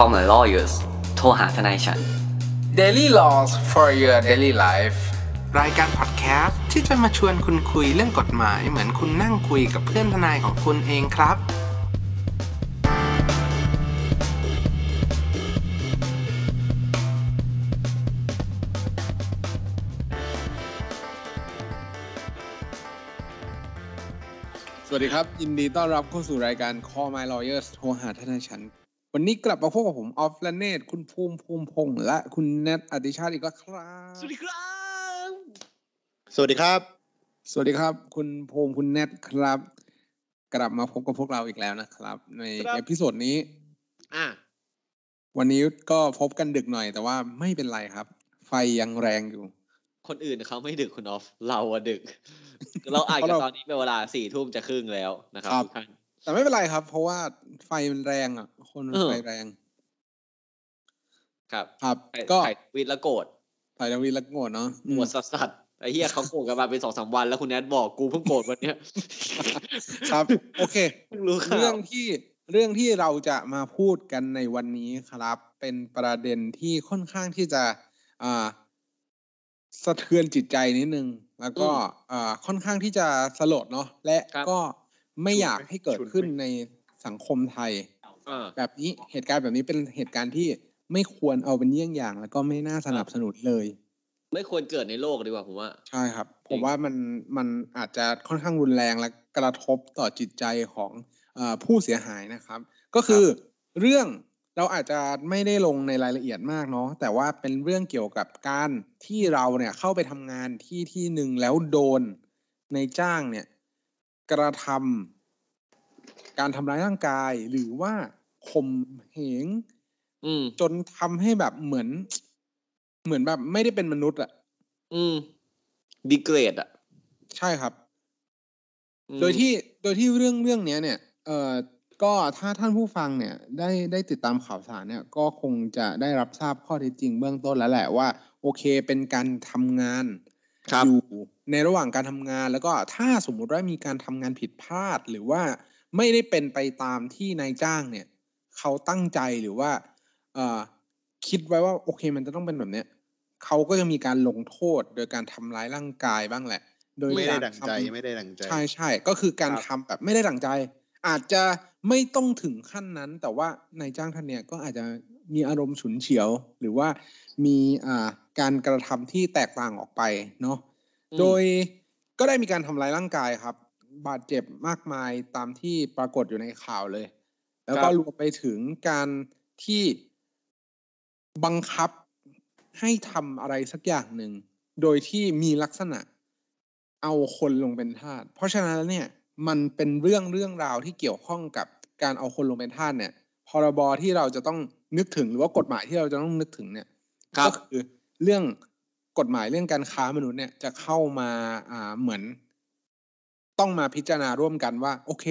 Call My Lawyers โทรหาทนายฉัน Daily Laws for Your Daily Life รายการพอดแคสต์ที่จะมาชวนคุณคุยเรื่องกฎหมายเหมือนคุณนั่งคุยกับเพื่อนทนายของคุณเองครับสวัสดีครับยินดีต้อนรับเข้าสู่รายการ Call My Lawyers โทรหาทนายฉันวันนี้กลับมาพบกับผมออฟและเนตคุณภูมิพงษ์และคุณแนทอดิชาติอีกแล้วครับสวัสดีครับสวัสดีครับสวัสดีครับคุณภูมิคุณแนทครับกลับมาพบกับพวกเราอีกแล้วนะครับในเอพิโซดนี้วันนี้ก็พบกันดึกหน่อยแต่ว่าไม่เป็นไรครับไฟยังแรงอยู่คนอื่นเขาไม่ดึกคุณออฟเราอะดึกเราอ่านกันตอนนี้เป็นเวลา 4:00 นจะครึ่งแล้วนะครับทุกท่านแต่ไม่เป็นไรครับเพราะว่าไฟมันแรงอ่ะคนมันไฟแรงครับก็ถ่ายวีละโกรธเนาะหมดสัสๆไอ้เหี้ยเขาโกรธกันมาเป็น 2-3 วันแล้วคุณแนทบอกกูเพิ่งโกรธวันเนี้ยครับโอเคเรื่องที่เราจะมาพูดกันในวันนี้ครับเป็นประเด็นที่ค่อนข้างที่จะสะเทือนจิตใจนิดนึงแล้วก็ค่อนข้างที่จะสลดเนาะและก็ไม่อยากให้เกิดขึ้นในสังคมไทยแบบนี้เหตุการณ์แบบนี้เป็นเหตุการณ์ที่ไม่ควรเอาเป็นเยี่ยงอย่างแล้วก็ไม่น่าสนับสนุนเลยไม่ควรเกิดในโลกดีกว่าผมว่าใช่ครับผมว่ามันอาจจะค่อนข้างรุนแรงและกระทบต่อจิตใจของผู้เสียหายนะครับก็คือเรื่องเราอาจจะไม่ได้ลงในรายละเอียดมากเนาะแต่ว่าเป็นเรื่องเกี่ยวกับการที่เราเนี่ยเข้าไปทำงานที่หนึ่งแล้วโดนนายจ้างเนี่ยกระทำการทำร้ายร่างกายหรือว่าข่มเหงจนทำให้แบบเหมือนแบบไม่ได้เป็นมนุษย์อะดีเกรดอะใช่ครับโดยที่เรื่องเนี้ยเนี่ยก็ถ้าท่านผู้ฟังเนี่ยได้ติดตามข่าวสารเนี่ยก็คงจะได้รับทราบข้อเท็จจริงเบื้องต้นแล้วแหละว่าโอเคเป็นการทำงานอยู่ในระหว่างการทำงานแล้วก็ถ้าสมมุติว่ามีการทำงานผิดพลาดหรือว่าไม่ได้เป็นไปตามที่นายจ้างเนี่ยเขาตั้งใจหรือว่าคิดไว้ว่าโอเคมันจะต้องเป็นแบบเนี้ยเขาก็จะมีการลงโทษโดยการทำร้ายร่างกายบ้างแหละโดยไม่ได้ดั่งใจใช่ก็คือการทำแบบไม่ได้ดั่งใจอาจจะไม่ต้องถึงขั้นนั้นแต่ว่านายจ้างท่านเนี่ยก็อาจจะมีอารมณ์ฉุนเฉียวหรือว่ามีการกระทำที่แตกต่างออกไปเนาะโดยก็ได้มีการทำร้ายร่างกายครับบาดเจ็บมากมายตามที่ปรากฏอยู่ในข่าวเลยแล้วก็รวมไปถึงการที่บังคับให้ทำอะไรสักอย่างหนึ่งโดยที่มีลักษณะเอาคนลงเป็นทาสเพราะฉะนั้นเนี่ยมันเป็นเรื่องราวที่เกี่ยวข้องกับการเอาคนลงเป็นทาสเนี่ยพรบที่เราจะต้องนึกถึงหรือว่ากฎหมายที่เราจะต้องนึกถึงเนี่ยก็คือเรื่องกฎหมายเรื่องการค้ามนุษย์เนี่ยจะเข้ามาเหมือนต้องมาพิจารณาร่วมกันว่าโอเค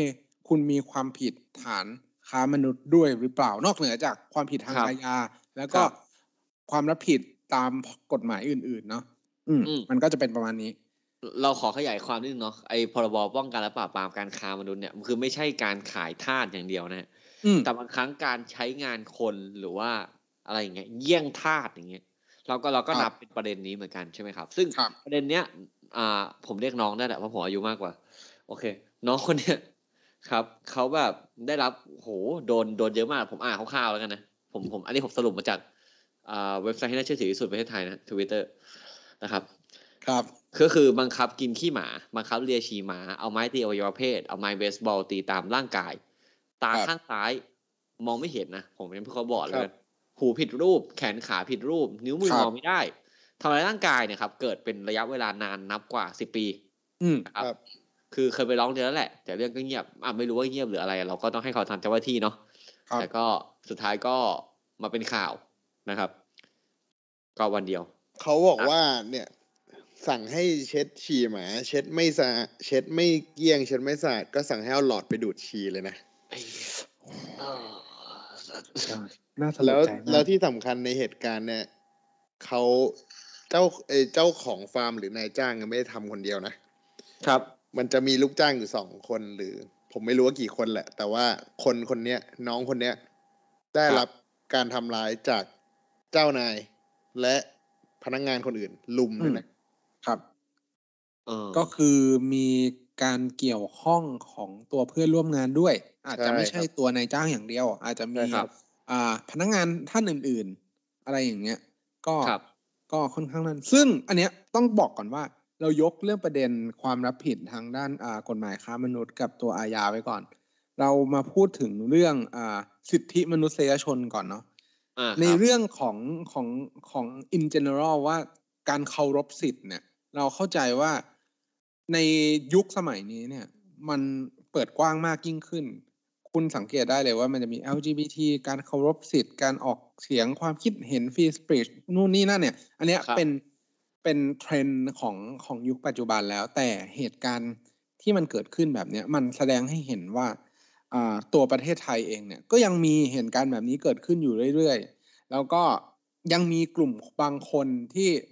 คุณมีความผิดฐานค้ามนุษย์ด้วยหรือเปล่านอกเหนือจากความผิดทางอาญาแล้วก็ความรับผิดตามกฎหมายอื่นๆเนาะมันก็จะเป็นประมาณนี้เราขอขยายความนิดนึงเนาะไอ้พรบป้องกันและปราบปรามการค้ามนุษย์เนี่ยมันคือไม่ใช่การขายทาสอย่างเดียวนะแต่บางครั้งการใช้งานคนหรือว่าอะไรอย่างเงี้ยเยี่ยงทาสอย่างเงี้ยเราก็นับเป็นประเด็นนี้เหมือนกันใช่ไหมครับซึ่งประเด็นเนี้ยผมเรียกน้องได้แหละเพราะผมอายุมากกว่าโอเคน้องคนเนี้ยครับเขาแบบได้รับโหโดนเยอะมากผมอ่านคร่าวๆแล้วกันนะผมอันนี้ผมสรุปมาจากเว็บไซต์ที่น่าเชื่อถือที่สุดประเทศไทยนะ Twitter นะครับก็คือบังคับกินขี้หมาบังคับเลียฉี่หมาเอาไม้ตีอวัยวะเพศเอาไม้เบสบอลตีตามร่างกายตาข้างซ้ายมองไม่เห็นนะผมเป็นผู้เขาบอดเลยหูผิดรูปแขนขาผิดรูปนิ้วมือมองไม่ได้ทำลายร่างกายเนี่ยครับเกิดเป็นระยะเวลานานนับกว่า10 ปีครับคือเคยไปร้องเรียนแล้วแหละแต่เรื่องก็เงียบไม่รู้ว่าเงียบหรืออะไรเราก็ต้องให้เขาทำเจ้าหน้าที่เนาะแต่ก็สุดท้ายก็มาเป็นข่าวนะครับก็วันเดียวเขาบอกว่าเนี่ยสั่งให้เช็ดฉี่หมาเช็ดไม่สะอาดเช็ดไม่เกลี้ยงเช็ดไม่สะอาดก็สั่งให้เอาหลอดไปดูดฉี่เลยนะแล้วที่สำคัญในเหตุการณ์เนี่ยเขาเจ้าของฟาร์มหรือนายจ้างไม่ได้ทำคนเดียวนะครับมันจะมีลูกจ้างอยู่2 คนหรือผมไม่รู้ว่ากี่คนแหละแต่ว่าคนเนี้ยน้องคนเนี้ยได้รับ การทำร้ายจากเจ้านายและพนักงานคนอื่นลุมด้วยนะครับก็คือมีการเกี่ยวข้องของตัวเพื่อนร่วมงานด้วยอาจจะไม่ใช่ตัวนายจ้างอย่างเดียวอาจจะมีพนักงานท่านอื่นๆอะไรอย่างเงี้ยก็ค่อนข้างนั้นซึ่งอันเนี้ยต้องบอกก่อนว่าเรายกเรื่องประเด็นความรับผิดทางด้านกฎหมายค้ามนุษย์กับตัวอาญาไว้ก่อนเรามาพูดถึงเรื่องสิทธิมนุษยชนก่อนเนาะในเรื่องของ in general ว่าการเคารพสิทธิ์เนี่ยเราเข้าใจว่าในยุคสมัยนี้เนี่ยมันเปิดกว้างมากยิ่งขึ้นคุณสังเกตได้เลยว่ามันจะมี LGBT การเคารพสิทธิ์การออกเสียงความคิดเห็น free speech นู่นนี่นั่นเนี่ยอันเนี้ยเป็นเทรนด์ของยุคปัจจุบันแล้วแต่เหตุการณ์ที่มันเกิดขึ้นแบบนี้มันแสดงให้เห็นว่าตัวประเทศไทยเองเนี่ยก็ยังมีเหตุการณ์แบบนี้เกิดขึ้นอยู่เรื่อยๆแล้วก็ยังมีกลุ่มบางคน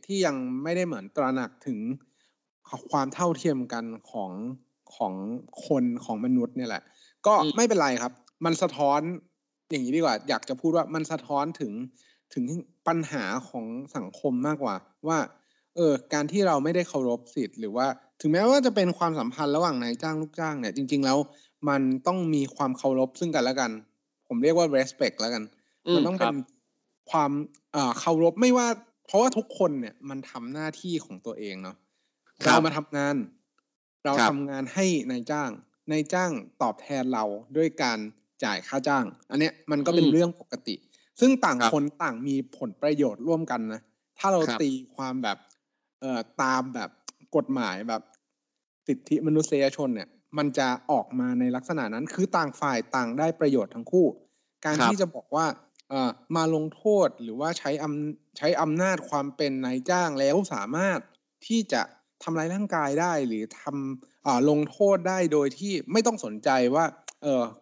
ที่ยังไม่ได้เหมือนตระหนักถึงความเท่าเทียมกันของคนของมนุษย์เนี่ยแหละก็ไม่เป็นไรครับมันสะท้อนอย่างนี้ดีกว่าอยากจะพูดว่ามันสะท้อนถึงปัญหาของสังคมมากกว่าว่าการที่เราไม่ได้เคารพสิทธิ์หรือว่าถึงแม้ว่าจะเป็นความสัมพันธ์ระหว่างนายจ้างลูกจ้างเนี่ยจริงๆแล้วมันต้องมีความเคารพซึ่งกันและกันผมเรียกว่า respect แล้วกันมันต้องเป็นความเคารพไม่ว่าเพราะว่าทุกคนเนี่ยมันทำหน้าที่ของตัวเองเนาะเรามาทำงานเราทำงานให้นายจ้างตอบแทนเราด้วยการจ่ายค่าจ้างอันเนี้ยมันก็เป็นเรื่องปกติซึ่งต่างคนต่างมีผลประโยชน์ร่วมกันนะถ้าเราตีความแบบตามแบบกฎหมายแบบสิทธิมนุษยชนเนี่ยมันจะออกมาในลักษณะนั้นคือต่างฝ่ายต่างได้ประโยชน์ทั้งคู่การที่จะบอกว่ามาลงโทษหรือว่าใช้อำนาจความเป็นนายจ้างแล้วสามารถที่จะทำร้ายร่างกายได้หรือทำลงโทษได้โดยที่ไม่ต้องสนใจว่า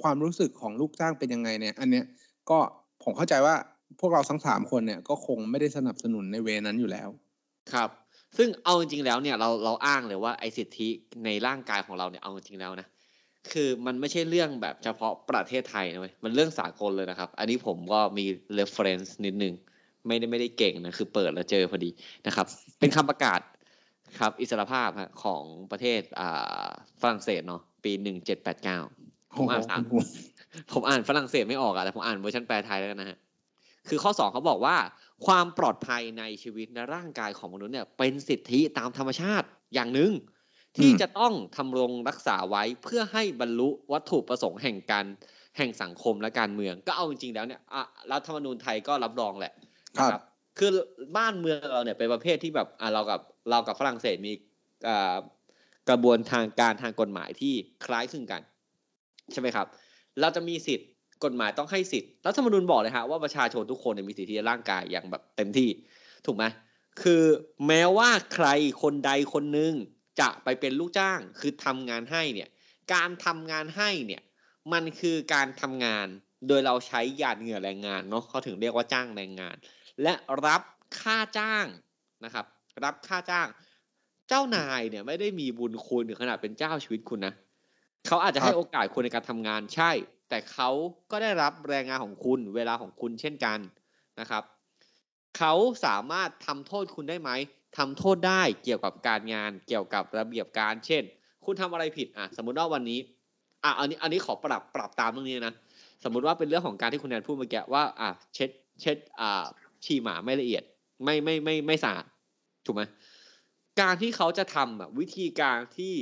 ความรู้สึกของลูกจ้างเป็นยังไงเนี่ยอันเนี้ยก็ผมเข้าใจว่าพวกเราทั้ง3คนเนี่ยก็คงไม่ได้สนับสนุนในเวนั้นอยู่แล้วครับซึ่งเอาจริงๆแล้วเนี่ยเราอ้างเลยว่าไอ้สิทธิในร่างกายของเราเนี่ยเอาจริงๆแล้วนะคือมันไม่ใช่เรื่องแบบเฉพาะประเทศไทยนะเว้ยมันเรื่องสากลเลยนะครับอันนี้ผมก็มี reference นิดนึงไม่ได้เก่งนะคือเปิดแล้วเจอพอดีนะครับเป็นคำประกาศครับอิสรภาพของประเทศฝรั่งเศสเนาะปี1789ผมอ่านฝรั่งเศสไม่ออกอะแต่ผมอ่านเวอร์ชันแปลไทยแล้วนะฮะคือข้อ2เขาบอกว่าความปลอดภัยในชีวิตและร่างกายของมนุษย์เนี่ยเป็นสิทธิตามธรรมชาติอย่างหนึ่งที่จะต้องทำรงรักษาไว้เพื่อให้บรรลุวัตถุประสงค์แห่งสังคมและการเมืองก็เอาจริงๆแล้วเนี่ยรัฐธรรมนูญไทยก็รับรองแหละนะครับคือบ้านเมืองเราเนี่ยเป็นประเภทที่แบบเรากับฝรั่งเศสมีกระบวนการทางกฎหมายที่คล้ายคลึงกันใช่ไหมครับเราจะมีสิทธิ์กฎหมายต้องให้สิทธิ์รัฐธรรมนูญบอกเลยฮะว่าประชาชนทุกคนมีสิทธิในร่างกายอย่างแบบเต็มที่ถูกไหมคือแม้ว่าใครคนใดคนหนึ่งจะไปเป็นลูกจ้างคือทำงานให้เนี่ยการทำงานให้เนี่ยมันคือการทำงานโดยเราใช้หยาดเหงื่อแรงงานเนาะเขาถึงเรียกว่าจ้างแรงงานและรับค่าจ้างนะครับรับค่าจ้างเจ้านายเนี่ยไม่ได้มีบุญคุณถึงขนาดเป็นเจ้าชีวิตคุณนะเขาอาจจะให้โอกาสคุณในการทำงานใช่แต่เขาก็ได้รับแรงงานของคุณเวลาของคุณเช่นกันนะครับเขาสามารถทำโทษคุณได้ไหมทำโทษได้เกี่ยวกับการงานเกี่ยวกับระเบียบการเช่นคุณทำอะไรผิดสมมติว่าวันนี้อันนี้ขอปรับตามเรื่องนี้นะสมมติว่าเป็นเรื่องของการที่คุณแนนพูดเมื่อกี้ว่าเช็ดฉี่หมาไม่ละเอียดไม่สะอาดถูกไหมการที่เขาจะทำวิธีการที่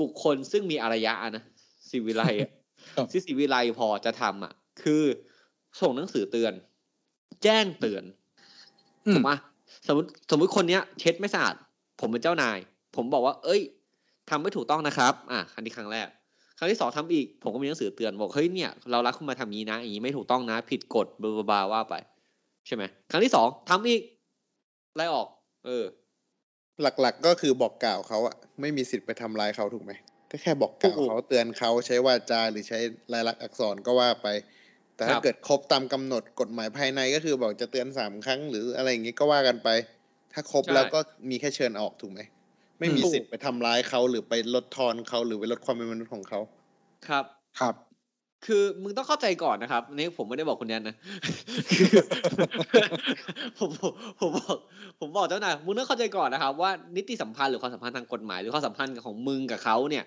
บุคคลซึ่งมีอารยะนะศิวิไลพอจะทำคือส่งหนังสือเตือนแจ้งเตือนถูกไหมสมมติคนเนี้ยเช็ดไม่สะอาดผมเป็นเจ้านายผมบอกว่าเอ้ยทำไม่ถูกต้องนะครับอันนี้ครั้งแรกครั้งที่2ทำอีกผมก็มีหนังสือเตือนบอกเฮ้ยเนี่ยเรารักคุณมาทำนี้นะอย่างนี้ไม่ถูกต้องนะผิดกฎบาว่าไปใช่ไหมครั้งที่2ทำอีกไล่ออกหลักๆก็คือบอกกล่าวเขาไม่มีสิทธิ์ไปทำลายเขาถูกไหมก็แค่บอกกล่าวเขาเตือนเขาใช้วาจาหรือใช้ลายลักษณ์อักษรก็ว่าไปแต่ถ้าเกิดครบตามกำหนดกฎหมายภายในก็คือบอกจะเตือน3ครั้งหรืออะไรอย่างนี้ก็ว่ากันไปถ้าครบแล้วก็มีแค่เชิญออกถูกไหมไม่มีสิทธิ์ไปทำร้ายเขาหรือไปลดทอนเขาหรือไปลดความเป็นมนุษย์ของเขาครับ คือมึงต้องเข้าใจก่อนนะครับนี่ผมไม่ได้บอกคุณแนนนะคือผมบอกเจ้านายมึงต้องเข้าใจก่อนนะครับว่านิติสัมพันธ์หรือความสัมพันธ์ทางกฎหมายหรือความสัมพันธ์ของมึงกับเขาเนี่ย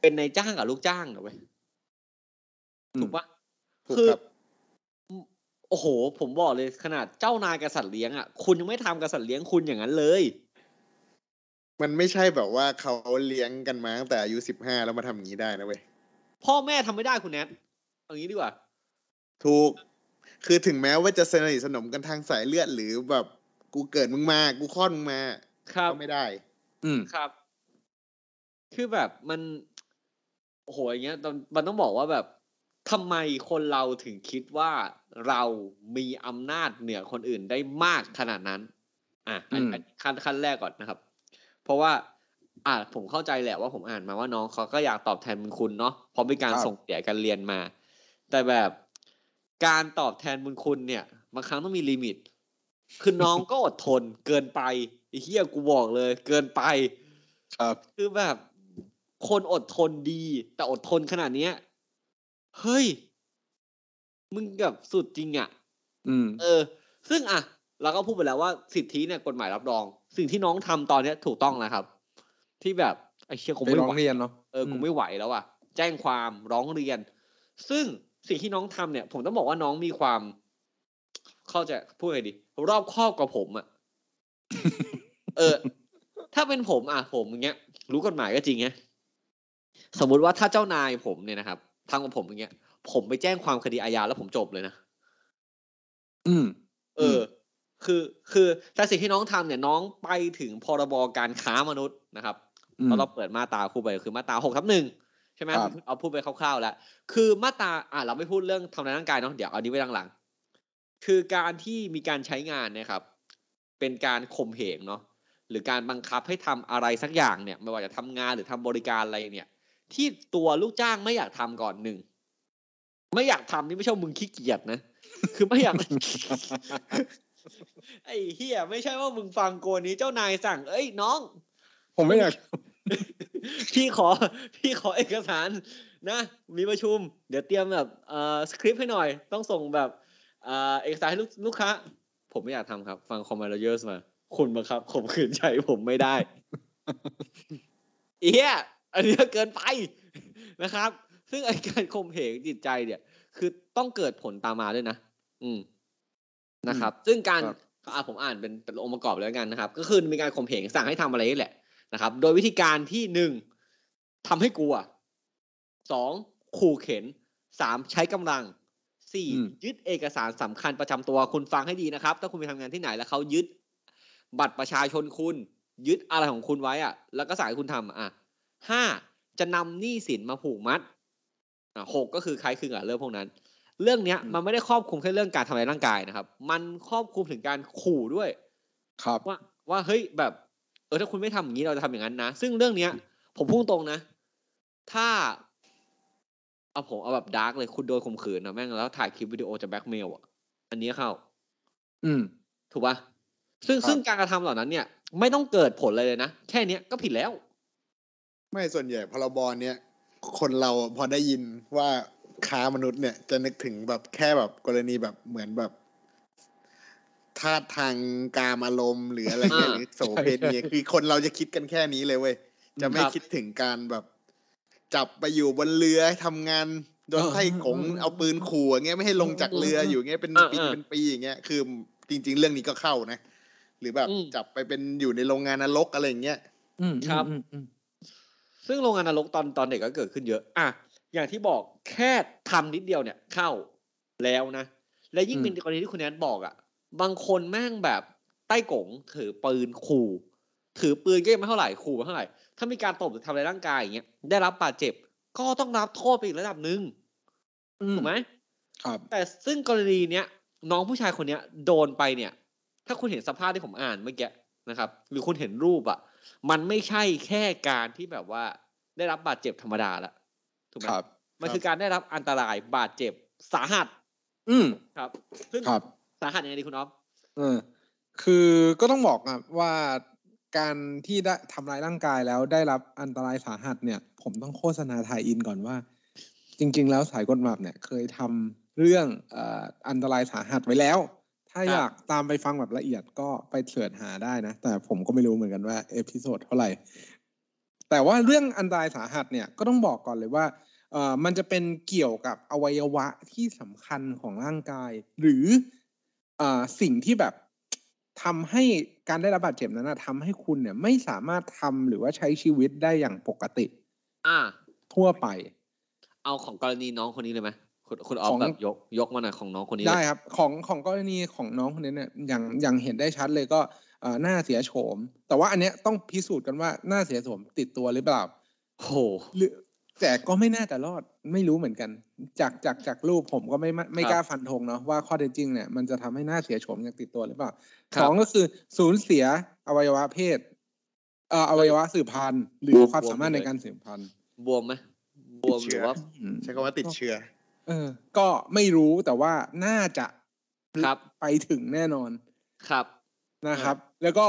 เป็นนายจ้างกับลูกจ้างเหรอเว้ยถูกปะคือโอ้โหผมบอกเลยขนาดเจ้านายกับสัตว์เลี้ยงอ่ะคุณยังไม่ทำกับสัตว์เลี้ยงคุณอย่างนั้นเลยมันไม่ใช่แบบว่าเขาเลี้ยงกันมาตั้งแต่อายุ15แล้วมาทำอย่างนี้ได้นะเว้ยพ่อแม่ทำไม่ได้คุณแนทเอางี้ดีกว่าถูกคือถึงแม้ว่าจะสนิทสนมกันทางสายเลือดหรือแบบกูเกิดมึงมากูคลอดมึงมาก็ไม่ได้ครับคือแบบมันโอ้โหอย่างเงี้ยมันต้องบอกว่าแบบทำไมคนเราถึงคิดว่าเรามีอำนาจเหนือคนอื่นได้มากขนาดนั้นขั้นแรกก่อนนะครับเพราะว่าผมเข้าใจแหละว่าผมอ่านมาว่าน้องเขาก็อยากตอบแทนบุญคุณเนาะเพราะเป็นการส่งเสียกันเรียนมาแต่แบบการตอบแทนบุญคุณเนี่ยบางครั้งต้องมีลิมิตคือน้องก็อดทนเกินไปไอ้เหี้ยกูบอกเลยเกินไปครับคือแบบคนอดทนดีแต่อดทนขนาดเนี้ยเฮ้ยมึงแบบสุดจริงอ่ะซึ่งเราก็พูดไปแล้วว่าสิทธิเนี่ยกฎหมายรับรองสิ่งที่น้องทำตอนนี้ถูกต้องแล้วครับที่แบบไอ้เชี่ยกูไม่ไหวเนาะกูไม่ไหวแล้วอ่ะแจ้งความร้องเรียนซึ่งสิ่งที่น้องทำเนี่ยผมต้องบอกว่าน้องมีความเข้าใจพูดไงดีรอบคอบกว่าผมอ่ะ ถ้าเป็นผมผมอย่างเงี้ยรู้กฎหมายก็จริงไงสมมติว่าถ้าเจ้านายผมเนี่ยนะครับทางของผมอย่างเงี้ยผมไปแจ้งความคดีอาญาแล้วผมจบเลยนะคือแต่สิ่งที่น้องทำเนี่ยน้องไปถึงพรบการค้ามนุษย์นะครับตอนเราเปิดมาตราคู่ไปคือมาตรา 6/1 ใช่ไหมเอาพูดไปคร่าวๆแล้วคือมาตราเราไม่พูดเรื่องทำร้ายร่างกายเนาะเดี๋ยวเอานี้ไว้หลังๆคือการที่มีการใช้งานนะครับเป็นการข่มเหงเนาะหรือการบังคับให้ทำอะไรสักอย่างเนี่ยไม่ว่าจะทำงานหรือทำบริการอะไรเนี่ยที่ตัวลูกจ้างไม่อยากทำก่อนหนึ่งไม่อยากทำนี่ไม่ใช่มึงขี้เกียจนะคือไม่อยากไอ้เหี้ยไม่ใช่ว่ามึงฟังโกนี้เจ้านายสั่งเอ้ยน้องผมไม่อยาก พี่ขอเอกสารนะมีประชุมเดี๋ยวเตรียมแบบสคริปต์ให้หน่อยต้องส่งแบบเอกสารให้ลูกค้าผมไม่อยากทำครับฟังCall My Lawyersมาคุณบังคับข่มขืนใจผมไม่ได้ เหี้ยอันนี้เกินไปนะครับซึ่งไอ้การข่มเหงจิตใจเนี่ยคือต้องเกิดผลตามมาด้วยนะนะครับซึ่งการผมอ่านเป็นองค์ประกอบแล้วกันนะครับก็คือมีการข่มเหงสั่งให้ทำอะไรนี่แหละนะครับโดยวิธีการที่1ทำให้กลัว2ขู่เข็น3ใช้กำลัง4ยึดเอกสารสำคัญประจำตัวคุณฟังให้ดีนะครับถ้าคุณไปทำงานที่ไหนแล้วเขายึดบัตรประชาชนคุณยึดอะไรของคุณไว้แล้วก็สั่งให้คุณทำ5จะนำหนี้สินมาผูกมัด6ก็คือคล้ายคลึงกับเรื่องพวกนั้นเรื่องเนี้ยมันไม่ได้ครอบคลุมแค่เรื่องการทำลายร่างกายนะครับมันครอบคลุมถึงการขู่ด้วยครับว่าเฮ้ยแบบถ้าคุณไม่ทำอย่างนี้เราจะทำอย่างนั้นนะซึ่งเรื่องเนี้ยผมพูดตรงนะถ้าผมเอาแบบดาร์กเลยคุณโดนข่มขืนนะแม่งแล้วถ่ายคลิปวิดีโอจะแบล็กเมลอันนี้เข้าถูกป่ะซึ่งการกระทำเหล่านั้นเนี่ยไม่ต้องเกิดผลอะไรเลยนะแค่นี้ก็ผิดแล้วไม่ส่วนใหญ่พรบเนี้ยคนเราพอได้ยินว่าค้ามนุษย์เนี่ยจะนึกถึงแบบแค่แบบกรณีแบบเหมือนแบบท่าทางกามอารมณ์หรืออะไรเงี้ยหรือโสเพณีคือคนเราจะคิดกันแค่นี้เลยเว้ยจะไม่คิดถึงการแบบจับไปอยู่บนเรือทำงานโดนไส้กงเอาปืนขู่เงี้ยไม่ให้ลงจากเรืออยู่เงี้ยเป็นปีอย่างเงี้ยคือจริงๆเรื่องนี้ก็เข้านะหรือแบบจับไปเป็นอยู่ในโรงงานนรกอะไรอย่างเงี้ยครับซึ่งโรงงานนรกตอนเด็กก็เกิดขึ้นเยอะอย่างที่บอกแค่ทำนิดเดียวเนี่ยเข้าแล้วนะและยิ่งเป็นกรณีที่คุณแนนบอกบางคนแม่งแบบใต้กงถือปืนขู่ถือปืนก็ยังไม่เท่าไหร่ขู่เท่าไหร่ถ้ามีการตบหรือทำอะไรร่างกายอย่างเงี้ยได้รับบาดเจ็บก็ต้องรับโทษไปอีกระดับหนึ่งถูกไหมครับแต่ซึ่งกรณีเนี้ยน้องผู้ชายคนเนี้ยโดนไปเนี่ยถ้าคุณเห็นสภาพที่ผมอ่านเมื่อกี้นะครับหรือคุณเห็นรูปมันไม่ใช่แค่การที่แบบว่าได้รับบาดเจ็บธรรมดาละถูกไหมมันคือการได้รับอันตรายบาดเจ็บสาหัสครับซึ่งสาหัสยังไงดีคุณอ๊อฟคือก็ต้องบอกว่าการที่ได้ทำร้ายร่างกายแล้วได้รับอันตรายสาหัสเนี่ยผมต้องโฆษณาไทยอินก่อนว่า จริงๆแล้วสายกฎหมายเนี่ยเคยทำเรื่องอันตรายสาหัสไว้แล้วถ้าอยากตามไปฟังแบบละเอียดก็ไปเสิร์ชหาได้นะแต่ผมก็ไม่รู้เหมือนกันว่าเอพิโซดเท่าไหร่แต่ว่าเรื่องอันตรายสาหัสเนี่ยก็ต้องบอกก่อนเลยว่ามันจะเป็นเกี่ยวกับอวัยวะที่สำคัญของร่างกายหรือสิ่งที่แบบทำให้การได้รับบาดเจ็บนั้นทำให้คุณเนี่ยไม่สามารถทำหรือว่าใช้ชีวิตได้อย่างปกติทั่วไปเอาของกรณีน้องคนนี้เลยไหมคุณออฟแบบยกมาหน่อยของน้องคนนี้ได้ครับของกรณีของน้องคนนี้เนี่ยอย่างเห็นได้ชัดเลยก็หน้าเสียโฉมแต่ว่าอันเนี้ยต้องพิสูจน์กันว่าหน้าเสียโฉมติดตัวหรือเปล่าโหหรือแต่ก็ไม่น่าจะรอดไม่รู้เหมือนกันจากรูปผมก็ไม่กล้าฟันธงเนาะว่าข้อเท็จจริงเนี่ยมันจะทำให้หน้าเสียโฉมยังติดตัวหรือเปล่าสองก็คือสูญเสียอวัยวะเพศอวัยวะสืบพันธุ์หรือความสามารถในการสืบพันธุ์บวมไหมบวมหรือว่าใช้คำว่าติดเชื้อก็ไม่รู้แต่ว่าน่าจะไปถึงแน่นอนครับนะครับแล้วก็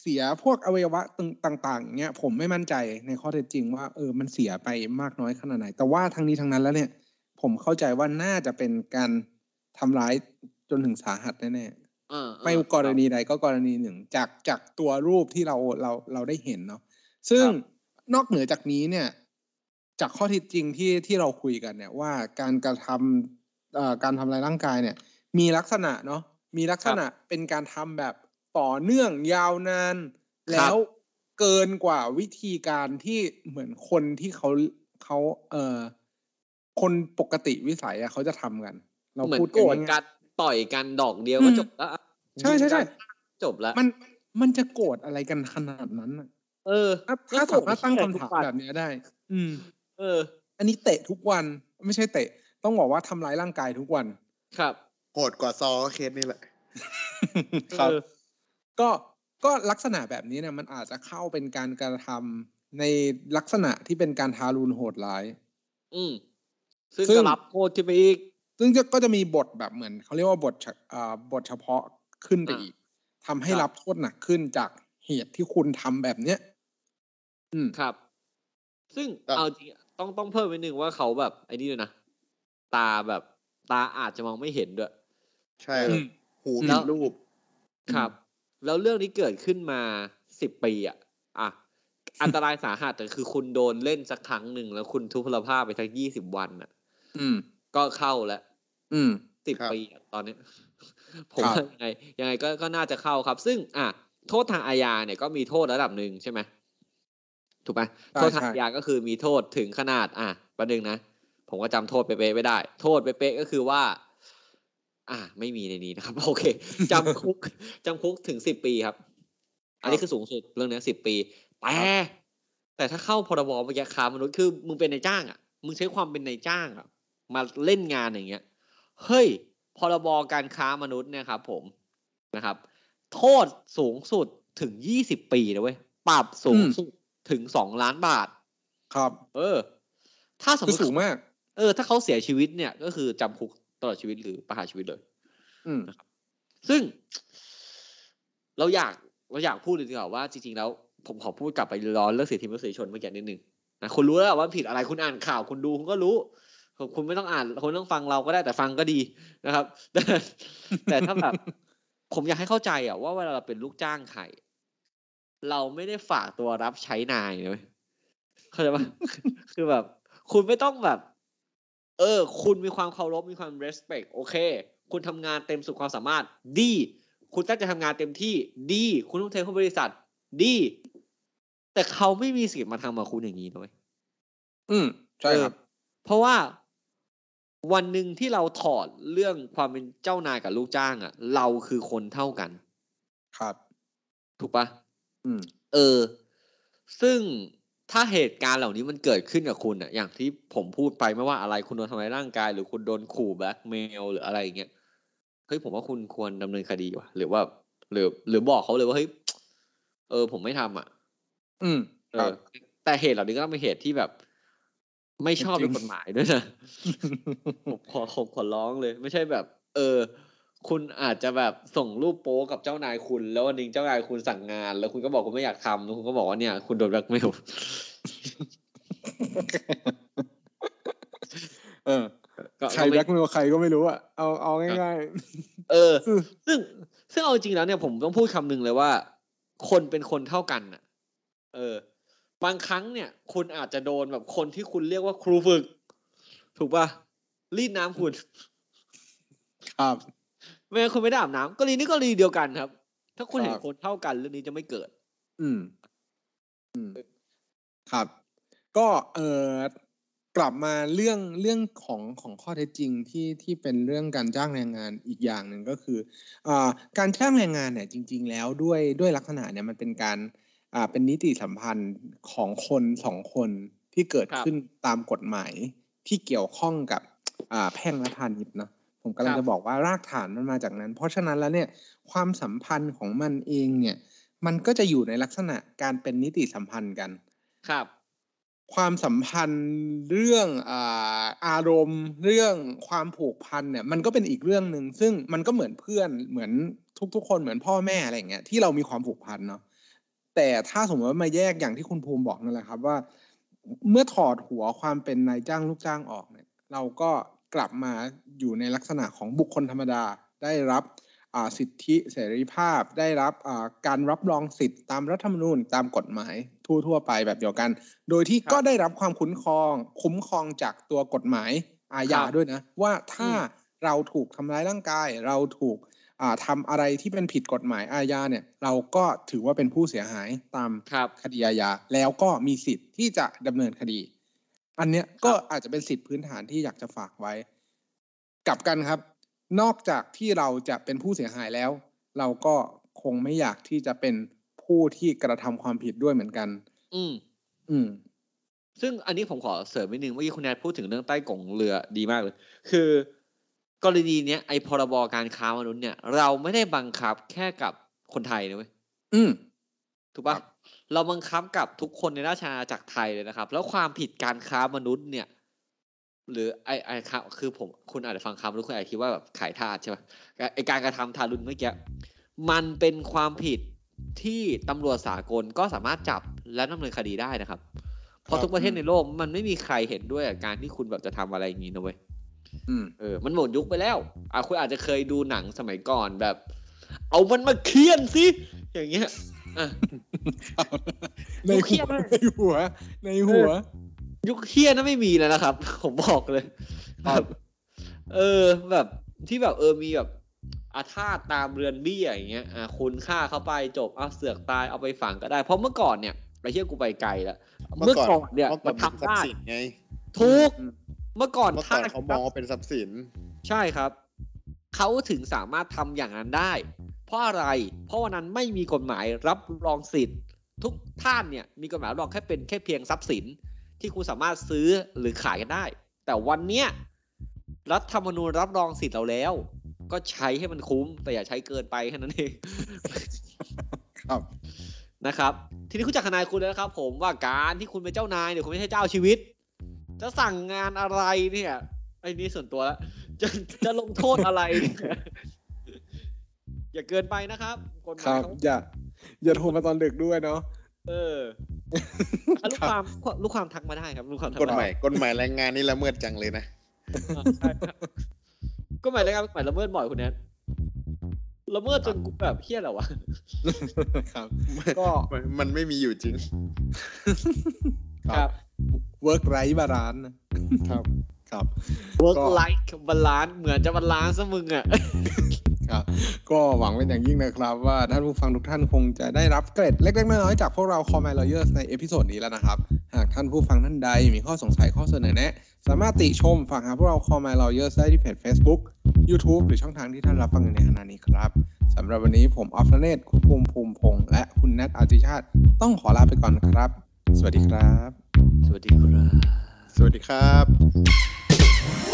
เสียพวกอวัยวะต่างๆเงี้ยผมไม่มั่นใจในข้อเท็จจริงว่ามันเสียไปมากน้อยขนาดไหนแต่ว่าทั้งนี้ทั้งนั้นแล้วเนี่ยผมเข้าใจว่าน่าจะเป็นการทำร้ายจนถึงสาหัสแน่ๆไม่กรณีใดก็กรณีหนึ่งจากตัวรูปที่เราได้เห็นเนาะซึ่งนอกเหนือจากนี้เนี่ยจากข้อเท็จจริงที่เราคุยกันเนี่ยว่าการทำร้ายร่างกายเนี่ยมีลักษณะเนาะมีลักษณะเป็นการทำแบบต่อเนื่องยาวนานแล้วเกินกว่าวิธีการที่เหมือนคนที่เขาคนปกติวิสัยเขาจะทำกันเราพูดกันว่าการต่อยกันดอกเดียวก็จบแล้วใช่ใช่จบแล้วมันจะโกรธอะไรกันขนาดนั้นถ้าสามารถตั้งคำถามแบบนี้ได้อันนี้เตะทุกวันไม่ใช่เตะต้องบอกว่าทำร้ายร่างกายทุกวันครับโหดกว่าซอเคสนี่แหละครับก็ลักษณะแบบนี้เนี่ยมันอาจจะเข้าเป็นการกระทำในลักษณะที่เป็นการทารุณโหดร้ายซึ่งจะรับโทษที่ไปอีกซึ่งก็จะมีบทแบบเหมือนเขาเรียกว่าบทเฉพาะขึ้นไปอีกทำให้รับโทษหนักขึ้นจากเหตุที่คุณทำแบบเนี้ยครับซึ่งเอาจริงต้องเพิ่มไปหนึ่งว่าเขาแบบไอ้นี่ด้วยนะตาอาจจะมองไม่เห็นด้วยใช่หูเป็นรูปครับแล้วเรื่องนี้เกิดขึ้นมา10 ปีอ่ะอันตรายสาหัสแต่คือคุณโดนเล่นสักครั้งหนึ่งแล้วคุณทุพพลภาพไปทั้ง20 วันก็เข้าแล้ว10 ปีตอนนี้ผมยังไงก็น่าจะเข้าครับซึ่งโทษทางอาญาเนี่ยก็มีโทษระดับหนึ่งใช่ไหมถูกไหมโทษทางอาญาก็คือมีโทษถึงขนาดประเด็นนะผมก็จำโทษเป๊ะๆไม่ได้โทษเป๊ะๆก็คือว่าไม่มีในนี้นะครับโอเคจำคุกถึง10 ปีครับอันนี้คือสูงสุดเรื่องนี้10 ปีแต่ถ้าเข้าพรบเมื่อกี้ค้ามนุษย์คือมึงเป็นนายจ้างมึงใช้ความเป็นนายจ้างมาเล่นงานอย่างเงี้ยเฮ้ยพรบการค้ามนุษย์เนี่ยครับผมนะครับโทษสูงสุดถึง20 ปีนะเว้ยปรับสูงสุดถึง2 ล้านบาทครับถ้าสมมติสูงมากถ้าเขาเสียชีวิตเนี่ยก็คือจำคุกตลอดชีวิตหรือประหารชีวิตเลยนะครับซึ่งเราอยากพูดดีกว่าว่าจริงๆแล้วผมขอพูดกลับไปร้อนเรื่องสิทธิมนุษยชนเมื่อกี้นิดนึงนะคุณรู้แล้วว่าผิดอะไรคุณอ่านข่าวคุณดูคุณก็รู้คุณไม่ต้องอ่านคุณต้องฟังเราก็ได้แต่ฟังก็ดีนะครับแต่ถ้าแบบ ผมอยากให้เข้าใจว่าเวลาเราเป็นลูกจ้างใครเราไม่ได้ฝากตัวรับใช้นายเลยเข้าใจปะ คือแบบคุณไม่ต้องแบบคุณมีความเคารพมีความ respect โอเคคุณทำงานเต็มสุดความสามารถดีคุณตั้งใจทำงานเต็มที่ดีคุณทุ่มเทให้บริษัทดีแต่เขาไม่มีสิทธิ์มาทำกับคุณอย่างนี้เลยใช่ครับเพราะว่าวันหนึ่งที่เราถอดเรื่องความเป็นเจ้านายกับลูกจ้างเราคือคนเท่ากันครับถูกปะซึ่งถ้าเหตุการณ์เหล่านี้มันเกิดขึ้นกับคุณอย่างที่ผมพูดไปไม่ว่าอะไรคุณโดนทำร้ายร่างกายหรือคุณโดนขู่แบล็กเมลหรืออะไรอย่างเงี้ยเฮ้ยผมว่าคุณควรดำเนินคดีว่ะหรือว่าหรือบอกเขาเลยว่าเฮ้ยผมไม่ทำแต่เหตุเหล่านี้ก็ต้องเป็นเหตุที่แบบไม่ชอบด้วยกฎหมายด้วยนะ ผมขอร้องเลยไม่ใช่แบบคุณอาจจะแบบส่งรูปโป๊กับเจ้านายคุณแล้ววันนึงเจ้านายคุณสั่งงานแล้วคุณก็บอกคุณไม่อยากทำแล้วคุณก็บอกว่าเนี่ยคุณโดนแบล็กเมล ใครแบ็คเมลใครก็ไม่รู้อ่ะเอาง่ายๆซึ่งเอาจริงแล้วเนี่ยผมต้องพูดคำหนึ่งเลยว่าคนเป็นคนเท่ากันอ่ะบางครั้งเนี่ยคุณอาจจะโดนแบบคนที่คุณเรียกว่าครูฝึกถูกป่ะรีดน้ำคุณครับแม้คุณไม่ได้อาบน้ำกรณีนี้ก็กรณีเดียวกันครับถ้าคุณเห็นคนเท่ากันเรื่องนี้จะไม่เกิดครับก็กลับมาเรื่องของข้อเท็จจริงที่เป็นเรื่องการจ้างแรงงานอีกอย่างหนึ่งก็คือการจ้างแรงงานเนี่ยจริงๆแล้วด้วยลักษณะเนี่ยมันเป็นการเป็นนิติสัมพันธ์ของคนสองคนที่เกิดขึ้นตามกฎหมายที่เกี่ยวข้องกับแพ่งและพาณิชย์นะผมกำลังจะบอกว่ารากฐานมันมาจากนั้นเพราะฉะนั้นแล้วเนี่ยความสัมพันธ์ของมันเองเนี่ยมันก็จะอยู่ในลักษณะการเป็นนิติสัมพันธ์กันครับความสัมพันธ์เรื่องอารมณ์เรื่องความผูกพันเนี่ยมันก็เป็นอีกเรื่องนึงซึ่งมันก็เหมือนเพื่อนเหมือนทุกๆคนเหมือนพ่อแม่อะไรอย่างเงี้ยที่เรามีความผูกพันเนาะแต่ถ้าสมมติว่ามาแยกอย่างที่คุณภูมิบอกนั่นแหละครับว่าเมื่อถอดหัวความเป็นนายจ้างลูกจ้างออกเนี่ยเราก็กลับมาอยู่ในลักษณะของบุคคลธรรมดาได้รับสิทธิเสรีภาพได้รับการรับรองสิทธิ์ตามรัฐธรรมนูญตามกฎหมายทั่วไปแบบเดียวกันโดยที่ก็ได้รับความคุ้มครองจากตัวกฎหมายอาญาด้วยนะว่าถ้าเราถูกทำร้ายร่างกายเราถูกทำอะไรที่เป็นผิดกฎหมายอาญาเนี่ยเราก็ถือว่าเป็นผู้เสียหายตามคดีอาญาแล้วก็มีสิทธิ์ที่จะดำเนินคดีอันเนี้ยก็อาจจะเป็นสิทธิพื้นฐานที่อยากจะฝากไว้กลับกันครับนอกจากที่เราจะเป็นผู้เสียหายแล้วเราก็คงไม่อยากที่จะเป็นผู้ที่กระทำความผิดด้วยเหมือนกันซึ่งอันนี้ผมขอเสริมนิดนึงเมื่อกี้คุณแอดพูดถึงเรื่องใต้กงเรือดีมากเลยคือกรณีเนี้ยไอ้พรบการค้ามนุษย์เนี่ยเราไม่ได้บังคับแค่กับคนไทยนะเว้ยถูกปะเราบังคับกับทุกคนในราชอาณาจักรไทยเลยนะครับแล้วความผิดการค้ามนุษย์เนี่ยหรือไอคือผมคุณอาจจะฟังคำรู้คุณอาจคิดว่าแบบขายทาสใช่ป่ะไอการกระทำทารุณเมื่อกี้มันเป็นความผิดที่ตำรวจสากลก็สามารถจับและดำเนินคดีได้นะครับเพราะทุกประเทศในโลกมันไม่มีใครเห็นด้วยกับการที่คุณแบบจะทำอะไรอย่างนี้นะเว้ยมันหมดยุคไปแล้วคุณอาจจะเคยดูหนังสมัยก่อนแบบเอามันมาเคี่ยนสิอย่างเงี้ยในหัวยุคเคี่ยนนะไม่มีแล้วนะครับผมบอกเลยแบบแบบที่แบบมีแบบอาฆาตตามเรือนเบี้ยอย่างเงี้ยคุณฆ่าเขาไปจบเอาเสือกตายเอาไปฝังก็ได้เพราะเมื่อก่อนเนี่ยไปเชื่อกูไปไกลแล้วเมื่อก่อนเนี่ยมันทำได้ทุกเมื่อก่อนถ้าเขามองเป็นทรัพย์สินใช่ครับเขาถึงสามารถทำอย่างนั้นได้เพราะอะไรเพราะวันนั้นไม่มีกฎหมายรับรองสิทธิ์ทุกท่านเนี่ยมีกฎหมายรับรองแค่เป็นแค่เพียงทรัพย์สินที่คุณสามารถซื้อหรือขายกันได้แต่วันเนี้ยรัฐธรรมนูญรับรองสิทธิ์เราแล้วก็ใช้ให้มันคุ้มแต่อย่าใช้เกินไปแค่นั้นเองครับนะครับทีนี้คุณจากทนายคุณแล้วครับผมว่าการที่คุณเป็นเจ้านายเนี่ยคุณไม่ใช่เจ้าชีวิตจะสั่งงานอะไรเนี่ยไอ้นี่ส่วนตัวแล้วจะลงโทษอะไร อย่าเกินไปนะครับคนครับอย่าโทรมาตอนดึกด้วยเนาะลูกความทักมาได้ครับลูกความทักมากฎหมายแรงงานนี่ละเมิดจังเลยนะใช่ครับกฎหมายแรงงานหมายละเมิดบ่อยคุณแนทละเมิดจนกูแบบเหี้ยเหรอวะครับก็มันไม่มีอยู่จริงครับwork life balance นะครับครับ work life balance เหมือนจะบาลานซ์ซะมึงอ่ะครับก็หวังเป็นอย่างยิ่งนะครับว่าท่านผู้ฟังทุกท่านคงจะได้รับเกร็ดเล็กๆน้อยๆจากพวกเรา Call My Lawyers ในเอพิโซดนี้แล้วนะครับหากท่านผู้ฟังท่านใดมีข้อสงสัยข้อเสนอแนะสามารถติชมฝากหาพวกเรา Call My Lawyers ได้ที่เพจ Facebook YouTube หรือช่องทางที่ท่านรับฟังอยู่ในขณะนี้ครับสำหรับวันนี้ผมออฟนเนตคุณภูมิพงษ์และคุณณัฐอธิชาติต้องขอลาไปก่อนนะครับสวัสดีครับสวัสดีครับ